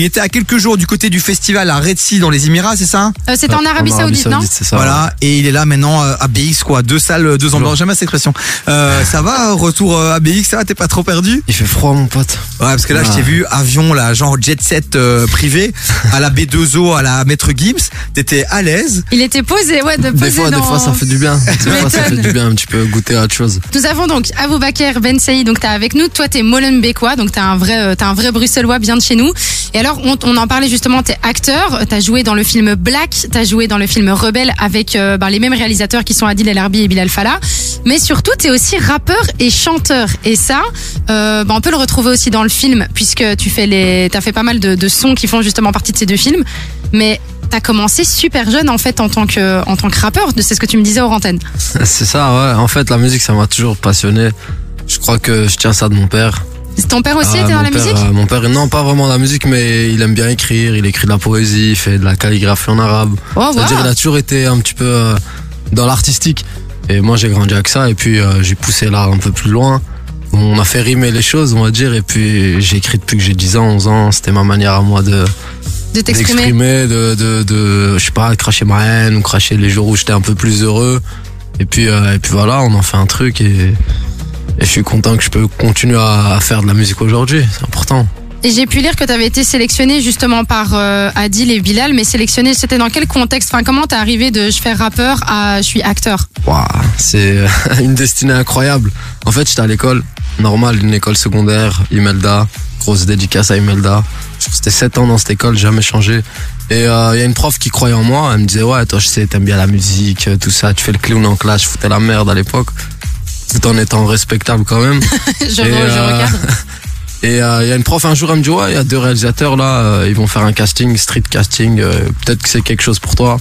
Il était à quelques jours du côté du festival à Red Sea dans les Émirats, c'est ça? C'était en Arabie Saoudite, non? Ça, voilà, ouais. Et il est là maintenant à BX, quoi. Deux salles, deux ambiances, j'aime cette expression. Ça va, retour à BX, ça va, t'es pas trop perdu? Il fait froid, mon pote. Ouais, parce que là, je t'ai vu avion, là, genre jet set privé, à la B2O, à la Maître Gims. T'étais à l'aise. Il était posé, ouais, de poser. Des fois, ça fait du bien. Des fois, ça fait du bien, un petit peu goûter à autre chose. Nous avons donc Aboubakr Bensaïd, donc t'es avec nous. Toi, t'es Molenbeekois, donc t'es un vrai Bruxellois bien de chez nous. Et alors, on en parlait justement, t'es acteur, t'as joué dans le film Black, t'as joué dans le film Rebelle avec les mêmes réalisateurs qui sont Adil El Arbi et Bilal Fala. Mais surtout, t'es aussi rappeur et chanteur. Et ça, on peut le retrouver aussi dans le film, puisque t'as fait pas mal de sons qui font justement partie de ces deux films. Mais t'as commencé super jeune en fait en tant que rappeur, c'est ce que tu me disais hors antenne. C'est ça, ouais. En fait, la musique, ça m'a toujours passionné. Je crois que je tiens ça de mon père. Ton père aussi était dans la musique? Mon père, non, pas vraiment la musique, mais il aime bien écrire. Il écrit de la poésie, il fait de la calligraphie en arabe. Oh, c'est-à-dire qu'il a toujours été un petit peu dans l'artistique. Et moi, j'ai grandi avec ça. Et puis, j'ai poussé l'art un peu plus loin. On a fait rimer les choses, on va dire. Et puis, j'ai écrit depuis que j'ai 10 ans, 11 ans. C'était ma manière à moi de t'exprimer, de je sais pas, cracher ma haine ou cracher les jours où j'étais un peu plus heureux. Et puis voilà, on en fait un truc. Et je suis content que je peux continuer à faire de la musique aujourd'hui, c'est important. Et j'ai pu lire que tu avais été sélectionné justement par Adil et Bilal, mais sélectionné, c'était dans quel contexte? Enfin, comment t'es arrivé de je fais rappeur à je suis acteur? Waouh, c'est une destinée incroyable. En fait, j'étais à l'école, normale, une école secondaire, Imelda, grosse dédicace à Imelda. J'étais 7 ans dans cette école, jamais changé. Et il y a une prof qui croyait en moi, elle me disait ouais, toi je sais, t'aimes bien la musique, tout ça, tu fais le clown en classe, je foutais la merde à l'époque. Tout en étant respectable quand même. Je regarde. Et il y a une prof un jour, elle me dit ouais, il y a deux réalisateurs là, ils vont faire un casting, street casting, peut-être que c'est quelque chose pour toi.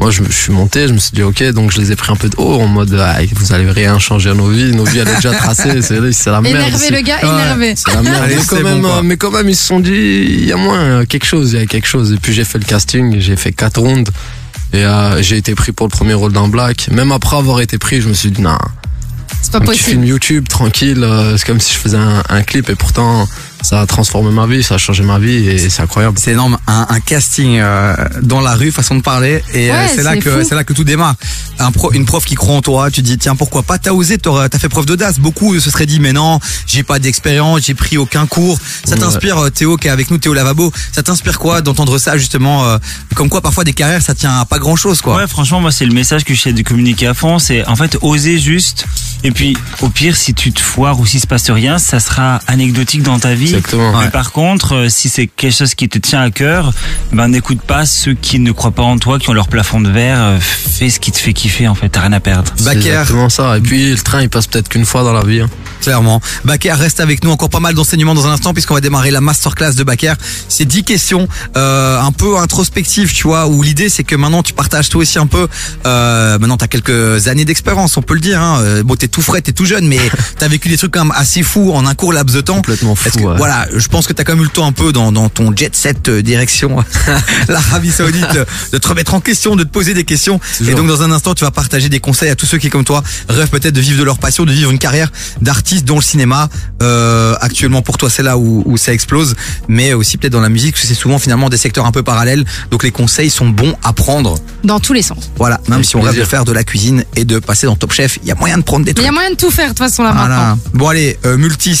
Moi je suis monté, je me suis dit ok, donc je les ai pris un peu de haut en mode vous allez rien changer à nos vies elles sont déjà tracées, c'est la merde. Énervé le gars, énervé. C'est la merde. Mais quand même ils se sont dit il y a quelque chose. Et puis j'ai fait le casting, j'ai fait 4 rondes et j'ai été pris pour le premier rôle d'un Black. Même après avoir été pris, je me suis dit non. C'est pas possible. Tu filmes YouTube tranquille, c'est comme si je faisais un clip et pourtant ça a transformé ma vie, ça a changé ma vie et c'est incroyable. C'est énorme, un casting dans la rue, façon de parler et ouais, c'est là que tout démarre. Une prof qui croit en toi, tu dis tiens pourquoi pas, t'as osé, t'as fait preuve d'audace. Beaucoup se seraient dit mais non, j'ai pas d'expérience, j'ai pris aucun cours. Ça t'inspire Théo qui est avec nous, Théo Lavabo, ça t'inspire quoi d'entendre ça justement comme quoi parfois des carrières ça tient à pas grand chose quoi. Ouais franchement moi c'est le message que j'essaie de communiquer à fond, c'est en fait oser juste. Et puis, au pire, si tu te foires ou s'il se passe rien, ça sera anecdotique dans ta vie. Exactement. Mais ouais. Par contre, si c'est quelque chose qui te tient à cœur, n'écoute pas ceux qui ne croient pas en toi, qui ont leur plafond de verre. Fais ce qui te fait kiffer, en fait. T'as rien à perdre. C'est exactement ça. Et puis, le train, il passe peut-être qu'une fois dans la vie. Hein. Clairement. Bakr reste avec nous. Encore pas mal d'enseignements dans un instant, puisqu'on va démarrer la masterclass de Bakr. C'est 10 questions, un peu introspectives, tu vois, où l'idée, c'est que maintenant, tu partages toi aussi un peu. Maintenant, t'as quelques années d'expérience, on peut le dire, hein. Bon, t'es tout frais, t'es tout jeune, mais t'as vécu des trucs quand même assez fous en un court laps de temps. Complètement fou. Que, ouais. Voilà, je pense que t'as quand même eu le temps un peu dans ton jet set direction l'Arabie Saoudite de te remettre en question, de te poser des questions. Et donc dans un instant, tu vas partager des conseils à tous ceux qui, comme toi, rêvent peut-être de vivre de leur passion, de vivre une carrière d'artiste dans le cinéma. Actuellement, pour toi, c'est là où ça explose, mais aussi peut-être dans la musique, parce que c'est souvent finalement des secteurs un peu parallèles. Donc les conseils sont bons à prendre. Dans tous les sens. Voilà, même si on rêve de faire de la cuisine et de passer dans Top Chef, il y a moyen de prendre. Il y a moyen de tout faire de toute façon là maintenant. Bon allez, Multis,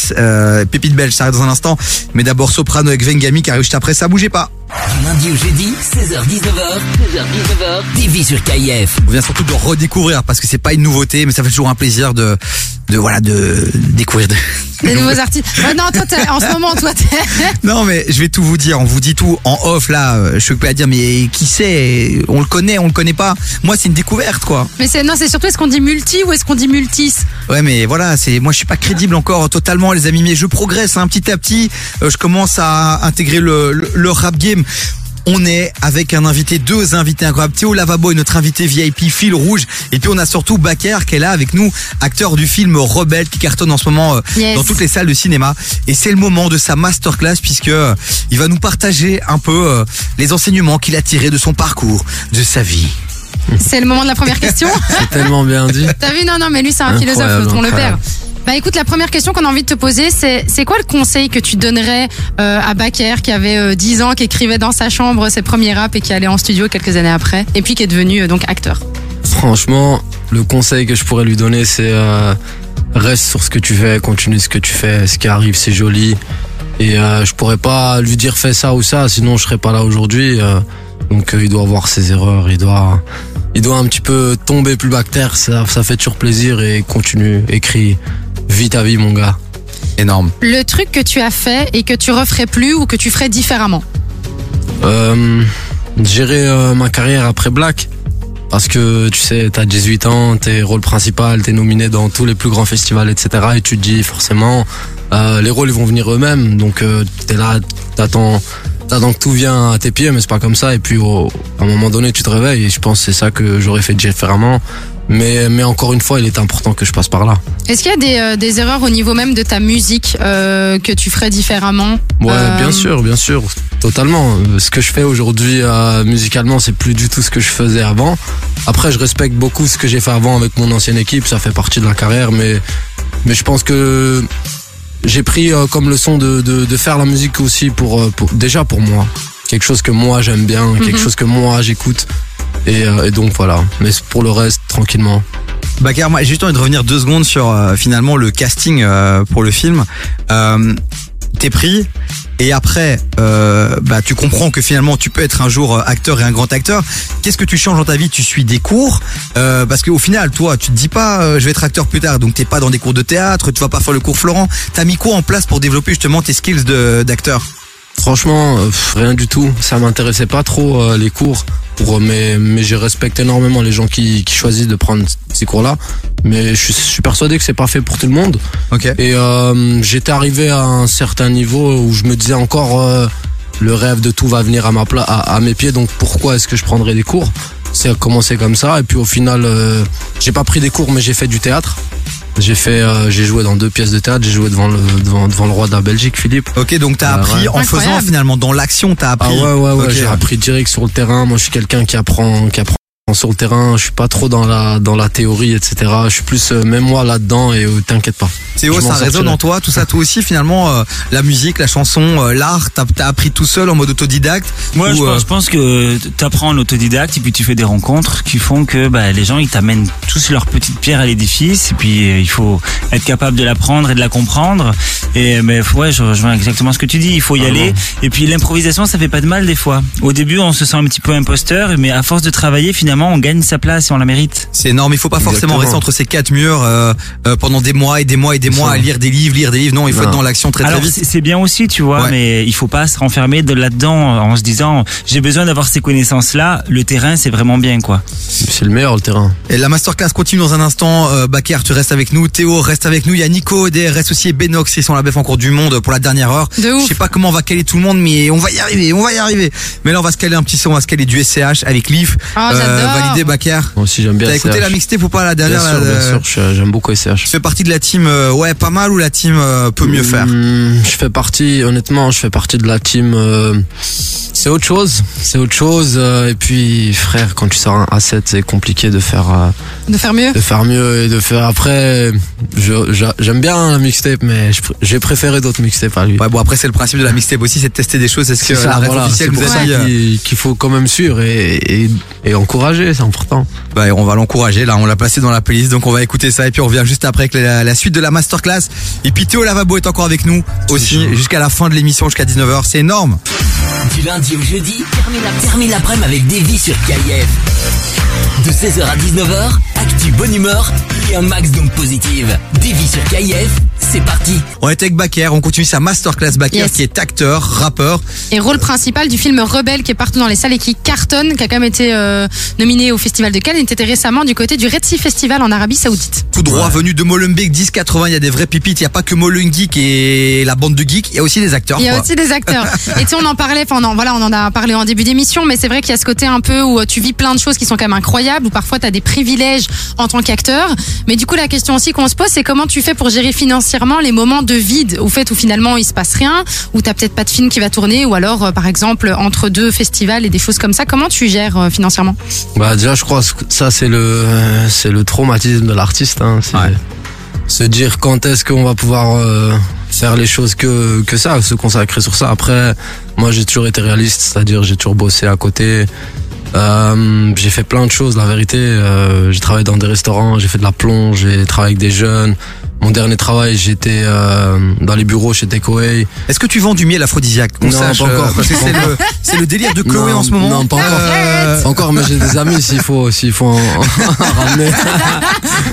Pépite Belge, ça arrive dans un instant. Mais d'abord Soprano avec Vengami qui arrive juste après ça, bougez pas. Du lundi au jeudi, 16h-19h, Davy sur KIF. On vient surtout de redécouvrir parce que c'est pas une nouveauté, mais ça fait toujours un plaisir de découvrir des nouveaux artistes. Ouais, non, toi, en ce moment, toi, non, mais je vais tout vous dire. On vous dit tout en off, là. Je suis pas à dire, mais qui sait? On le connaît, on le connaît pas. Moi, c'est une découverte, quoi. Mais c'est surtout, est-ce qu'on dit multi ou est-ce qu'on dit multis? Ouais, mais voilà, moi, je suis pas crédible encore totalement, les amis, mais je progresse, hein, petit à petit. Je commence à intégrer le rap game. On est avec deux invités incroyables. Théo Lavabo est notre invité VIP fil rouge. Et puis on a surtout Bakr qui est là avec nous, acteur du film Rebelle qui cartonne en ce moment dans toutes les salles de cinéma. Et c'est le moment de sa masterclass puisque il va nous partager un peu les enseignements qu'il a tirés de son parcours, de sa vie. C'est le moment de la première question. C'est tellement bien dit. T'as vu, non, mais lui c'est un philosophe, on le perd. Bah écoute, la première question qu'on a envie de te poser, c'est quoi le conseil que tu donnerais à Bakr qui avait 10 ans, qui écrivait dans sa chambre ses premiers raps et qui allait en studio quelques années après et puis qui est devenu donc acteur? Franchement, le conseil que je pourrais lui donner, c'est reste sur ce que tu fais, continue ce que tu fais, ce qui arrive c'est joli. Et je pourrais pas lui dire fais ça ou ça, sinon je serais pas là aujourd'hui. Donc il doit avoir ses erreurs, il doit un petit peu tomber plus bas que terre, ça fait toujours plaisir et continue, écris, vis ta vie mon gars. Énorme. Le truc que tu as fait et que tu referais plus ou que tu ferais différemment? Gérer ma carrière après Black. Parce que tu sais, t'as 18 ans, t'es rôle principal, t'es nominé dans tous les plus grands festivals, etc. Et tu te dis forcément, les rôles ils vont venir eux-mêmes. Donc t'es là, t'attends que tout vient à tes pieds, mais c'est pas comme ça. Et puis à un moment donné, tu te réveilles. Et je pense que c'est ça que j'aurais fait différemment. Mais encore une fois, il est important que je passe par là. Est-ce qu'il y a des erreurs au niveau même de ta musique que tu ferais différemment? Ouais, bien sûr. Totalement. Ce que je fais aujourd'hui musicalement, c'est plus du tout ce que je faisais avant. Après, je respecte beaucoup ce que j'ai fait avant avec mon ancienne équipe. Ça fait partie de la carrière, mais je pense que j'ai pris comme leçon de faire la musique aussi déjà pour moi. Quelque chose que moi j'aime bien, quelque chose que moi j'écoute. Et donc voilà. Mais pour le reste, tranquillement. Bakr, moi j'ai juste envie de revenir 2 secondes sur finalement le casting pour le film. T'es pris et après tu comprends que finalement tu peux être un jour acteur et un grand acteur. Qu'est-ce que tu changes dans ta vie? Tu suis des cours parce qu'au final toi tu te dis pas je vais être acteur plus tard, donc t'es pas dans des cours de théâtre, tu vas pas faire le cours Florent. T'as mis quoi en place pour développer justement tes skills d'acteur? Franchement rien du tout, ça m'intéressait pas trop les cours, mais je respecte énormément les gens qui choisissent de prendre ces cours là. Mais je suis persuadé que c'est pas fait pour tout le monde. Okay. Et j'étais arrivé à un certain niveau où je me disais encore le rêve de tout va venir à mes pieds, donc pourquoi est-ce que je prendrais des cours? C'est commencé comme ça et puis au final j'ai pas pris des cours, mais j'ai fait du théâtre. J'ai joué dans 2 pièces de théâtre, j'ai joué devant le roi de la Belgique, Philippe. Ok, donc t'as appris en faisant finalement, dans l'action t'as appris. Ah ouais, okay. J'ai appris direct sur le terrain. Moi je suis quelqu'un qui apprend sur le terrain, je suis pas trop dans la théorie, etc. Je suis plus mémoire là-dedans et t'inquiète pas. Théo, ça résonne en toi, tout ça, tout aussi finalement la musique, la chanson, l'art, t'as appris tout seul en mode autodidacte. Moi, je pense que t'apprends l'autodidacte et puis tu fais des rencontres qui font que les gens ils t'amènent tous leur petite pierre à l'édifice et puis il faut être capable de l'apprendre et de la comprendre. Et je rejoins exactement ce que tu dis, il faut y aller. Et puis l'improvisation, ça fait pas de mal des fois. Au début, on se sent un petit peu imposteur, mais à force de travailler, finalement, on gagne sa place et on la mérite. C'est énorme, il faut pas forcément rester entre ces 4 murs pendant des mois et des mois et des mois à lire des livres. Non, il faut être dans l'action très vite. C'est bien aussi, tu vois, mais il faut pas se renfermer là-dedans en se disant j'ai besoin d'avoir ces connaissances-là. Le terrain, c'est vraiment bien, quoi. C'est le meilleur, le terrain. Et la masterclass continue dans un instant. Bakr, tu restes avec nous. Théo, reste avec nous. Il y a Nico, des restes aussi, et Benox, ils sont à la bœuf en cours du monde pour la dernière heure. Je sais pas comment on va caler tout le monde, mais on va y arriver. Mais là, on va se caler un petit son, on va se caler du SCH avec Lift. Validé Bakr. Moi aussi j'aime bien. T'as écouté SCH. La mixtape ou pas la dernière? Bien sûr, j'aime beaucoup SCH. Tu fais partie de la team pas mal ou la team peut mieux faire? Je fais partie de la team c'est autre chose et puis frère, quand tu sors un A7 c'est compliqué de faire mieux et de faire après. J'aime bien la mixtape, mais j'ai préféré d'autres mixtapes à lui. Ouais, bon après c'est le principe de la mixtape aussi, c'est de tester des choses. Est-ce que c'est ça, la règle officielle nous a dit qu'il faut quand même suivre et encourager? C'est important. On va l'encourager là, on l'a placé dans la playlist, donc on va écouter ça et puis on revient juste après avec la suite de la masterclass. Et puis Théo Lavabo est encore avec nous aussi jusqu'à la fin de l'émission, jusqu'à 19h, c'est énorme. Du lundi au jeudi, termine l'après-midi avec Davy sur KIF. De 16h à 19h, actu bonne humeur et un max d'ondes positives. Davy sur KIF, c'est parti. On est avec Bakr, on continue sa masterclass. Bakr qui est acteur, rappeur et rôle principal du film Rebelle qui est partout dans les salles et qui cartonne, qui a quand même été nominé au festival de Cannes. Il était récemment du côté du Red Sea Festival en Arabie Saoudite. Tout droit venu de Molenbeek, 10-80, il y a des vraies pépites. Il n'y a pas que Molenbeek et la bande de geeks, il y a aussi des acteurs. Et tu sais, on en parlait, on en a parlé en début d'émission, mais c'est vrai qu'il y a ce côté un peu où tu vis plein de choses qui sont quand même incroyables, où parfois tu as des privilèges en tant qu'acteur. Mais du coup, la question aussi qu'on se pose, c'est comment tu fais pour gérer financièrement les moments de vide, où finalement il se passe rien, où t'as peut-être pas de film qui va tourner, ou alors par exemple entre 2 festivals et des choses comme ça. Comment tu gères financièrement? Déjà, je crois que ça c'est le traumatisme de l'artiste. Hein. se dire quand est-ce qu'on va pouvoir faire les choses que ça, se consacrer sur ça. Après, moi j'ai toujours été réaliste, c'est-à-dire j'ai toujours bossé à côté. J'ai fait plein de choses, la vérité. J'ai travaillé dans des restaurants, j'ai fait de la plonge, j'ai travaillé avec des jeunes. Mon dernier travail, j'étais dans les bureaux chez Techoei. Est-ce que tu vends du miel aphrodisiaque? Non, sache, pas encore. Parce que c'est le délire de Chloé en ce moment. Non, pas encore. Pas encore, mais j'ai des amis s'il faut en ramener.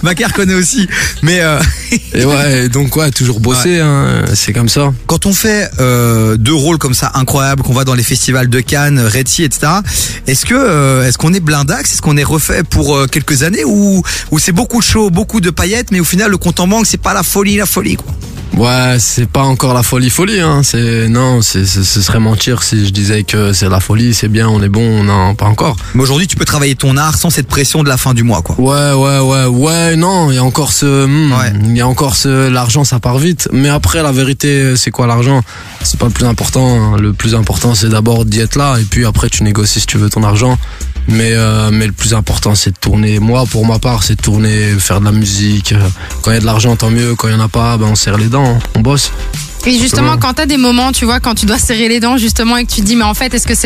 Bakr connaît aussi. Mais et ouais, donc ouais, toujours bosser. Ouais. Hein, c'est comme ça. Quand on fait deux rôles comme ça incroyables, qu'on va dans les festivals de Cannes, Red Sea, etc. Est-ce qu'on est blindax? Est-ce qu'on est refait pour quelques années ou c'est beaucoup de show, beaucoup de paillettes, mais au final le compte en banque c'est pas la folie quoi. Ouais, c'est pas encore la folie hein. Ce serait mentir si je disais que c'est la folie, c'est bien, on est bon, non, pas encore. Mais aujourd'hui, tu peux travailler ton art sans cette pression de la fin du mois quoi. Ouais, non, il y a encore l'argent ça part vite, mais après la vérité, c'est quoi l'argent? C'est pas le plus important, hein. Le plus important c'est d'abord d'y être là et puis après tu négocies si tu veux ton argent. Mais le plus important c'est de tourner. Moi pour ma part c'est de tourner, faire de la musique. Quand il y a de l'argent tant mieux, quand il n'y en a pas on serre les dents, on bosse. Et justement quand t'as des moments tu vois, quand tu dois serrer les dents justement et que tu te dis mais en fait est-ce que je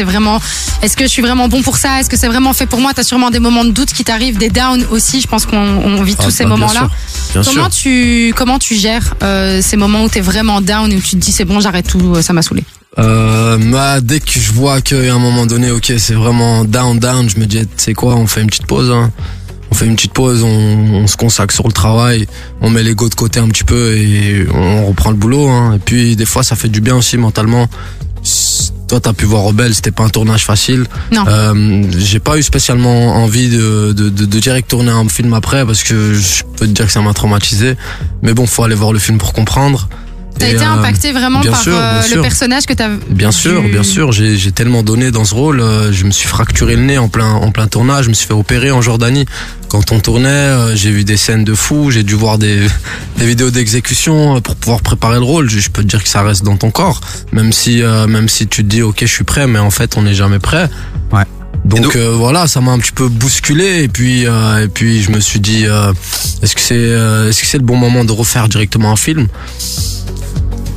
suis vraiment bon pour ça, est-ce que c'est vraiment fait pour moi, t'as sûrement des moments de doute qui t'arrivent, des downs aussi, je pense qu'on vit tous ces moments là. Comment tu gères ces moments où t'es vraiment down, où tu te dis c'est bon j'arrête tout, ça m'a saoulé? Dès que je vois qu'à un moment donné ok c'est vraiment down, je me dis c'est quoi, on fait une petite pause hein. On se consacre sur le travail, on met l'ego de côté un petit peu et on reprend le boulot hein. Et puis des fois ça fait du bien aussi mentalement. Toi t'as pu voir Rebelle, c'était pas un tournage facile. Non. J'ai pas eu spécialement envie de direct tourner un film après parce que je peux te dire que ça m'a traumatisé, mais bon faut aller voir le film pour comprendre. T'as été impacté vraiment par le personnage que t'as... Bien sûr, j'ai tellement donné dans ce rôle, je me suis fracturé le nez en plein tournage, je me suis fait opérer en Jordanie. Quand on tournait, j'ai vu des scènes de fou, j'ai dû voir des vidéos d'exécution pour pouvoir préparer le rôle. Je peux te dire que ça reste dans ton corps, même si tu te dis ok je suis prêt, mais en fait on n'est jamais prêt. Ouais. Donc voilà, ça m'a un petit peu bousculé et puis je me suis dit est-ce que c'est le bon moment de refaire directement un film?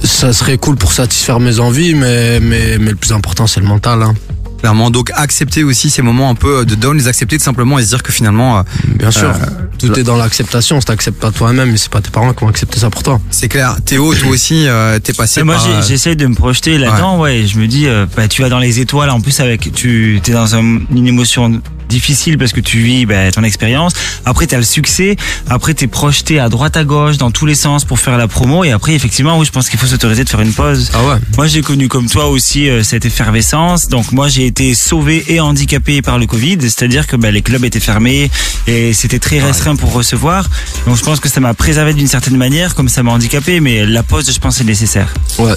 Ça serait cool pour satisfaire mes envies, mais le plus important c'est le mental hein. Clairement, donc accepter aussi ces moments un peu de down, les accepter tout simplement et se dire que finalement bien sûr, tout est dans l'acceptation, si t'acceptes pas toi-même et c'est pas tes parents qui vont accepter ça pour toi. C'est clair. Théo, toi aussi t'es passé par... Moi j'essaie de me projeter là-dedans, ouais. Je me dis tu vas dans les étoiles, en plus t'es dans une émotion difficile parce que tu vis ton expérience, après t'as le succès, après t'es projeté à droite à gauche dans tous les sens pour faire la promo et après effectivement oui je pense qu'il faut s'autoriser de faire une pause. Ah ouais. Moi j'ai connu comme toi aussi cette effervescence, donc moi j'ai été sauvé et handicapé par le Covid, c'est-à-dire que les clubs étaient fermés et c'était très restreint pour recevoir, donc je pense que ça m'a préservé d'une certaine manière comme ça m'a handicapé, mais la pause je pense c'est nécessaire. Ouais,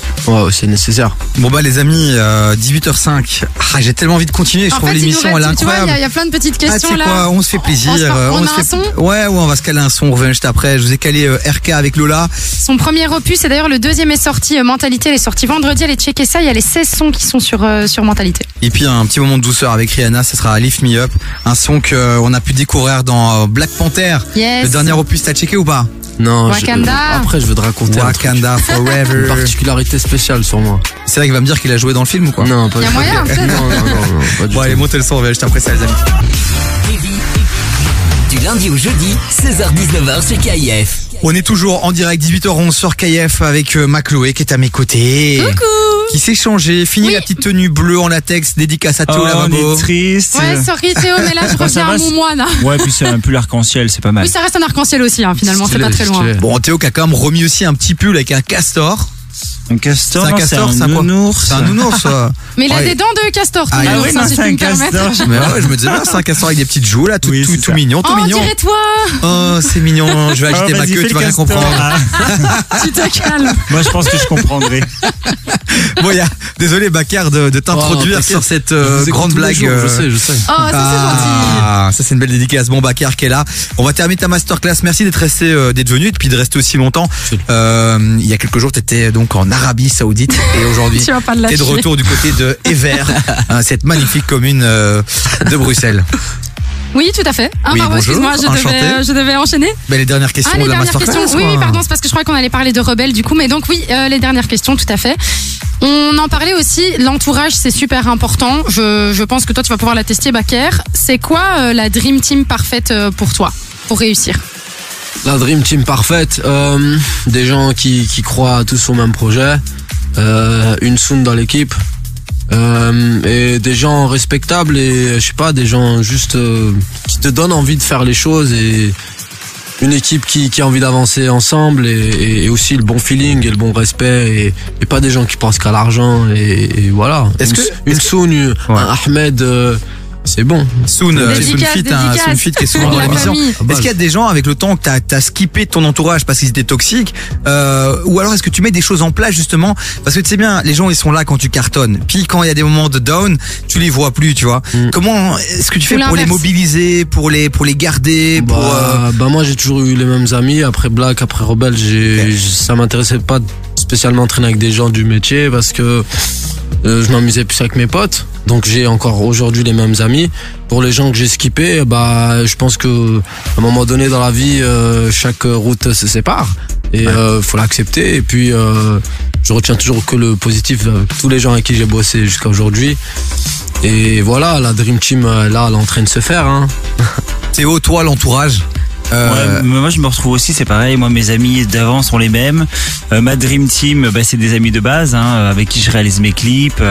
c'est nécessaire. Bon les amis 18h05, j'ai tellement envie de continuer, je trouve l'émission elle est incroyable. Plein de petites questions là. Quoi, on se fait plaisir. On a un son. Ouais, on va se caler un son. On revient juste après. Je vous ai calé RK avec Lola. Son premier opus, et d'ailleurs le deuxième est sorti. Mentalité, elle est sortie vendredi. Allez checker ça. Il y a les 16 sons qui sont sur Mentalité. Et puis un petit moment de douceur avec Rihanna. Ce sera Lift Me Up. Un son qu'on a pu découvrir dans Black Panther. Yes. Le dernier opus, t'as checké ou pas? Non. Wakanda. Après, je veux te raconter. Wakanda Forever. Une particularité spéciale sur moi. C'est vrai qu'il va me dire qu'il a joué dans le film ou quoi? Non, pas du tout. Il y a moyen en fait. Non, pas du tout. Allez, montez le son. On va juste après ça, les amis. Du lundi au jeudi, 16h-19h sur KIF. On est toujours en direct, 18h11 sur KIF avec Chloé qui est à mes côtés. Coucou. Qui s'est changée, fini la petite tenue bleue en latex, dédicace à Théo Lavabo. On est triste. Ouais, sorry Théo, mais là je reviens à mon moine. Ouais, puis c'est un pull arc-en-ciel, c'est pas mal. Oui, ça reste un arc-en-ciel aussi, hein, finalement, c'est pas très loin. Bon, Théo qui a quand même remis aussi un petit pull avec un castor. Un castor, c'est un nounours. C'est un nounours. Mais il a des dents de castor. C'est un castor. Mais ouais, je me disais, c'est un castor avec des petites joues là, tout mignon, tout mignon. Dirais-toi. Oh, c'est mignon. Je vais agiter ma queue, tu vas rien comprendre. Tu te calmes. Moi, je pense que je comprendrai. Bon, désolé Bakr de t'introduire sur cette grande blague. Je sais. Oh, ça c'est gentil. Ça c'est une belle dédicace. Bon Bakr qui est là. On va terminer ta masterclass. Merci d'être venu et puis de rester aussi longtemps. Il y a quelques jours, t'étais donc en Arabie Saoudite et aujourd'hui t'es de retour du côté de Evere, cette magnifique commune de Bruxelles. Oui, tout à fait. Ah, oui, pardon, excuse-moi, je devais enchaîner. Mais les dernières questions de la masterclass. Oui, oui, pardon, c'est parce que je croyais qu'on allait parler de rebelles du coup. Mais donc, oui, les dernières questions, tout à fait. On en parlait aussi, l'entourage, c'est super important. Je pense que toi, tu vas pouvoir l'attester, Bakr. C'est quoi la dream team parfaite pour toi, pour réussir ? La dream team parfaite, des gens qui croient tous au même projet, une sound dans l'équipe, et des gens respectables et je sais pas, des gens juste qui te donnent envie de faire les choses et une équipe qui a envie d'avancer ensemble et aussi le bon feeling et le bon respect et pas des gens qui pensent qu'à l'argent et voilà. Une sound, ouais. Un Ahmed. C'est bon. Soon Fit qui est souvent dans l'émission. Est-ce qu'il y a des gens avec le temps que t'as skippé ton entourage parce qu'ils étaient toxiques, ou alors est-ce que tu mets des choses en place justement parce que tu sais bien les gens ils sont là quand tu cartonnes. Puis quand il y a des moments de down, tu les vois plus, tu vois. Comment est-ce que tu fais pour les mobiliser, pour les garder, pour moi j'ai toujours eu les mêmes amis après Black, après Rebelle, ça m'intéressait pas spécialement de traîner avec des gens du métier parce que je m'amusais plus avec mes potes. Donc j'ai encore aujourd'hui les mêmes amis. Pour les gens que j'ai skippés, bah je pense que à un moment donné dans la vie, chaque route se sépare et faut l'accepter. Et puis je retiens toujours que le positif, tous les gens avec qui j'ai bossé jusqu'à aujourd'hui. Et voilà, la Dream Team là, elle est en train de se faire. Hein. Théo, toi l'entourage. Ouais, moi je me retrouve aussi, c'est pareil. Moi mes amis d'avant sont les mêmes. Ma Dream Team, bah, c'est des amis de base hein, avec qui je réalise mes clips.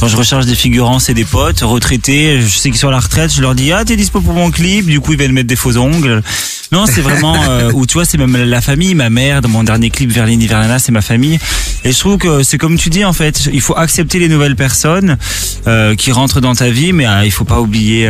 Quand je recherche des figurants, c'est des potes retraités. Je sais qu'ils sont à la retraite. Je leur dis ah t'es dispo pour mon clip. Du coup ils viennent mettre des faux ongles. Non c'est vraiment ou tu vois c'est même la famille. Ma mère dans mon dernier clip Verlini Verlana c'est ma famille. Et je trouve que c'est comme tu dis en fait. Il faut accepter les nouvelles personnes qui rentrent dans ta vie. Mais il faut pas oublier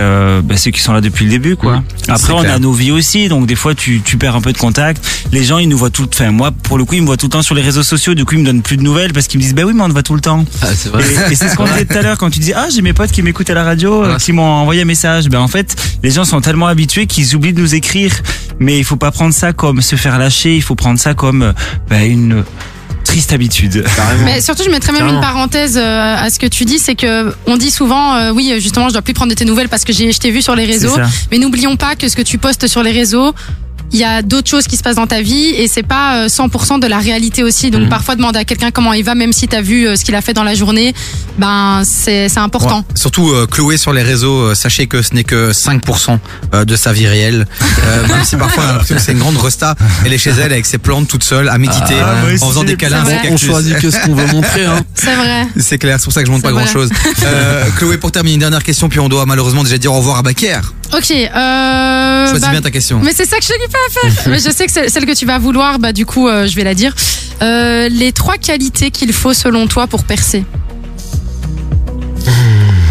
ceux qui sont là depuis le début quoi. Après on a nos vies aussi. Donc des fois tu perds un peu de contact. Les gens ils nous voient tout le temps. Enfin moi pour le coup ils me voient tout le temps sur les réseaux sociaux. Du coup ils me donnent plus de nouvelles parce qu'ils me disent bah oui mais on te voit tout le temps. Ah, c'est vrai. Et c'est ce qu'on tout à l'heure quand tu dis j'ai mes potes qui m'écoutent à la radio qui m'ont envoyé un message, en fait les gens sont tellement habitués qu'ils oublient de nous écrire, mais il faut pas prendre ça comme se faire lâcher, il faut prendre ça comme une triste habitude. Carrément. Mais surtout je mettrais même une parenthèse à ce que tu dis, c'est que on dit souvent oui justement je dois plus prendre de tes nouvelles parce que je t'ai vu sur les réseaux, mais n'oublions pas que ce que tu postes sur les réseaux il y a d'autres choses qui se passent dans ta vie et c'est pas 100% de la réalité aussi. Donc parfois demander à quelqu'un comment il va même si t'as vu ce qu'il a fait dans la journée, c'est important. Ouais. Surtout Chloé sur les réseaux, sachez que ce n'est que 5% de sa vie réelle. Même si parfois on a l'impression que c'est une grande resta, elle est chez elle avec ses plantes toute seule à méditer en faisant des câlins. On choisit que ce qu'on veut montrer. Hein. C'est vrai. C'est clair, c'est pour ça que je montre pas grand chose. Chloé pour terminer une dernière question puis on doit malheureusement déjà dire au revoir à Bakr. Ok. Choisis bien ta question. Mais c'est ça que je n'ai pas à faire. Mais je sais que celle que tu vas vouloir, du coup, je vais la dire. Les 3 qualités qu'il faut selon toi pour percer.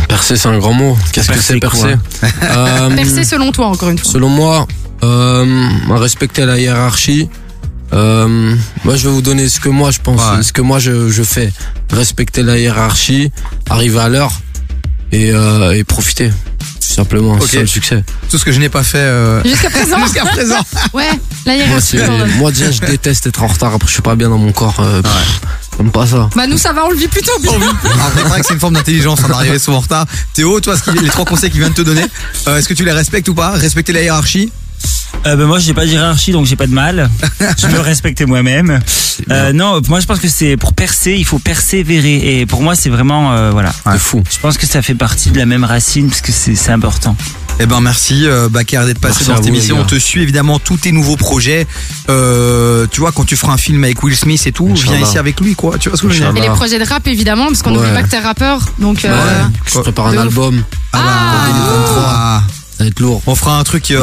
Percer, c'est un grand mot. Qu'est-ce que c'est percer ? Percer selon toi, encore une fois. Selon moi, respecter la hiérarchie. Moi, je vais vous donner ce que moi je pense, ce que moi je fais. Respecter la hiérarchie, arriver à l'heure et profiter. Tout simplement, c'est ça le succès. Tout ce que je n'ai pas fait jusqu'à présent. Jusqu'à présent. Ouais, là, moi déjà je déteste être en retard, après je suis pas bien dans mon corps. J'aime pas ça. Nous ça va, on le vit plutôt bien. C'est vrai que c'est une forme d'intelligence d'arriver souvent en retard. Théo, toi les 3 conseils qu'il vient de te donner, est-ce que tu les respectes ou pas? Respecter la hiérarchie. Moi j'ai pas de hiérarchie donc j'ai pas de mal. Je peux respecter moi-même. Non, moi je pense que c'est pour percer, il faut persévérer et pour moi c'est vraiment c'est fou. Je pense que ça fait partie de la même racine parce que c'est important. Eh ben merci Bakr d'être passé dans cette émission. On te suit évidemment tous tes nouveaux projets. Tu vois quand tu feras un film avec Will Smith et tout, viens ici avec lui quoi. Tu vois ce que je veux dire. Et les projets de rap évidemment parce qu'on n'oublie pas que t'es rappeur donc. Je prépare un album. Ça va être lourd. On fera un truc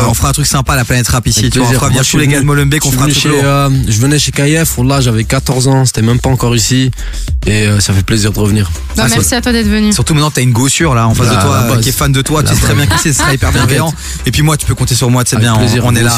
sympa à la planète rap ici. Tu vois, on fera bien tous les gars de Molenbeek. On fera un truc lourd. Je venais chez KIF. Là, j'avais 14 ans. C'était même pas encore ici. Et ça fait plaisir de revenir. Merci à toi d'être venu. Surtout maintenant, t'as une gossure là en face de toi qui est fan de toi. Tu sais très bien qui c'est. Ce sera hyper bienveillant. Et puis moi, tu peux compter sur moi. Tu sais bien. On est là.